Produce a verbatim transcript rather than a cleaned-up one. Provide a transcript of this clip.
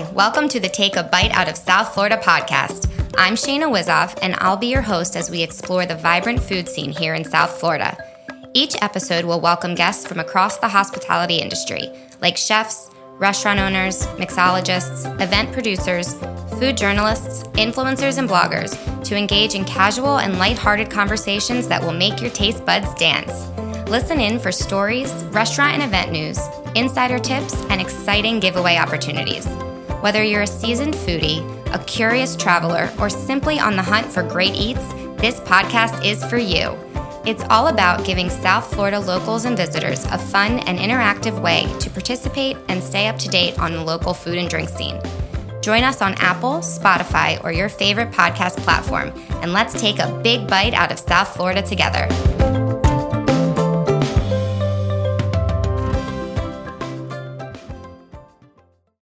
Hi, welcome to the Take a Bite Out of South Florida podcast. I'm Shaina Wizov, and I'll be your host as we explore the vibrant food scene here in South Florida. Each episode will welcome guests from across the hospitality industry, like chefs, restaurant owners, mixologists, event producers, food journalists, influencers, and bloggers to engage in casual and lighthearted conversations that will make your taste buds dance. Listen in for stories, restaurant and event news, insider tips, and exciting giveaway opportunities. Whether you're a seasoned foodie, a curious traveler, or simply on the hunt for great eats, this podcast is for you. It's all about giving South Florida locals and visitors a fun and interactive way to participate and stay up to date on the local food and drink scene. Join us on Apple, Spotify, or your favorite podcast platform, and let's take a big bite out of South Florida together.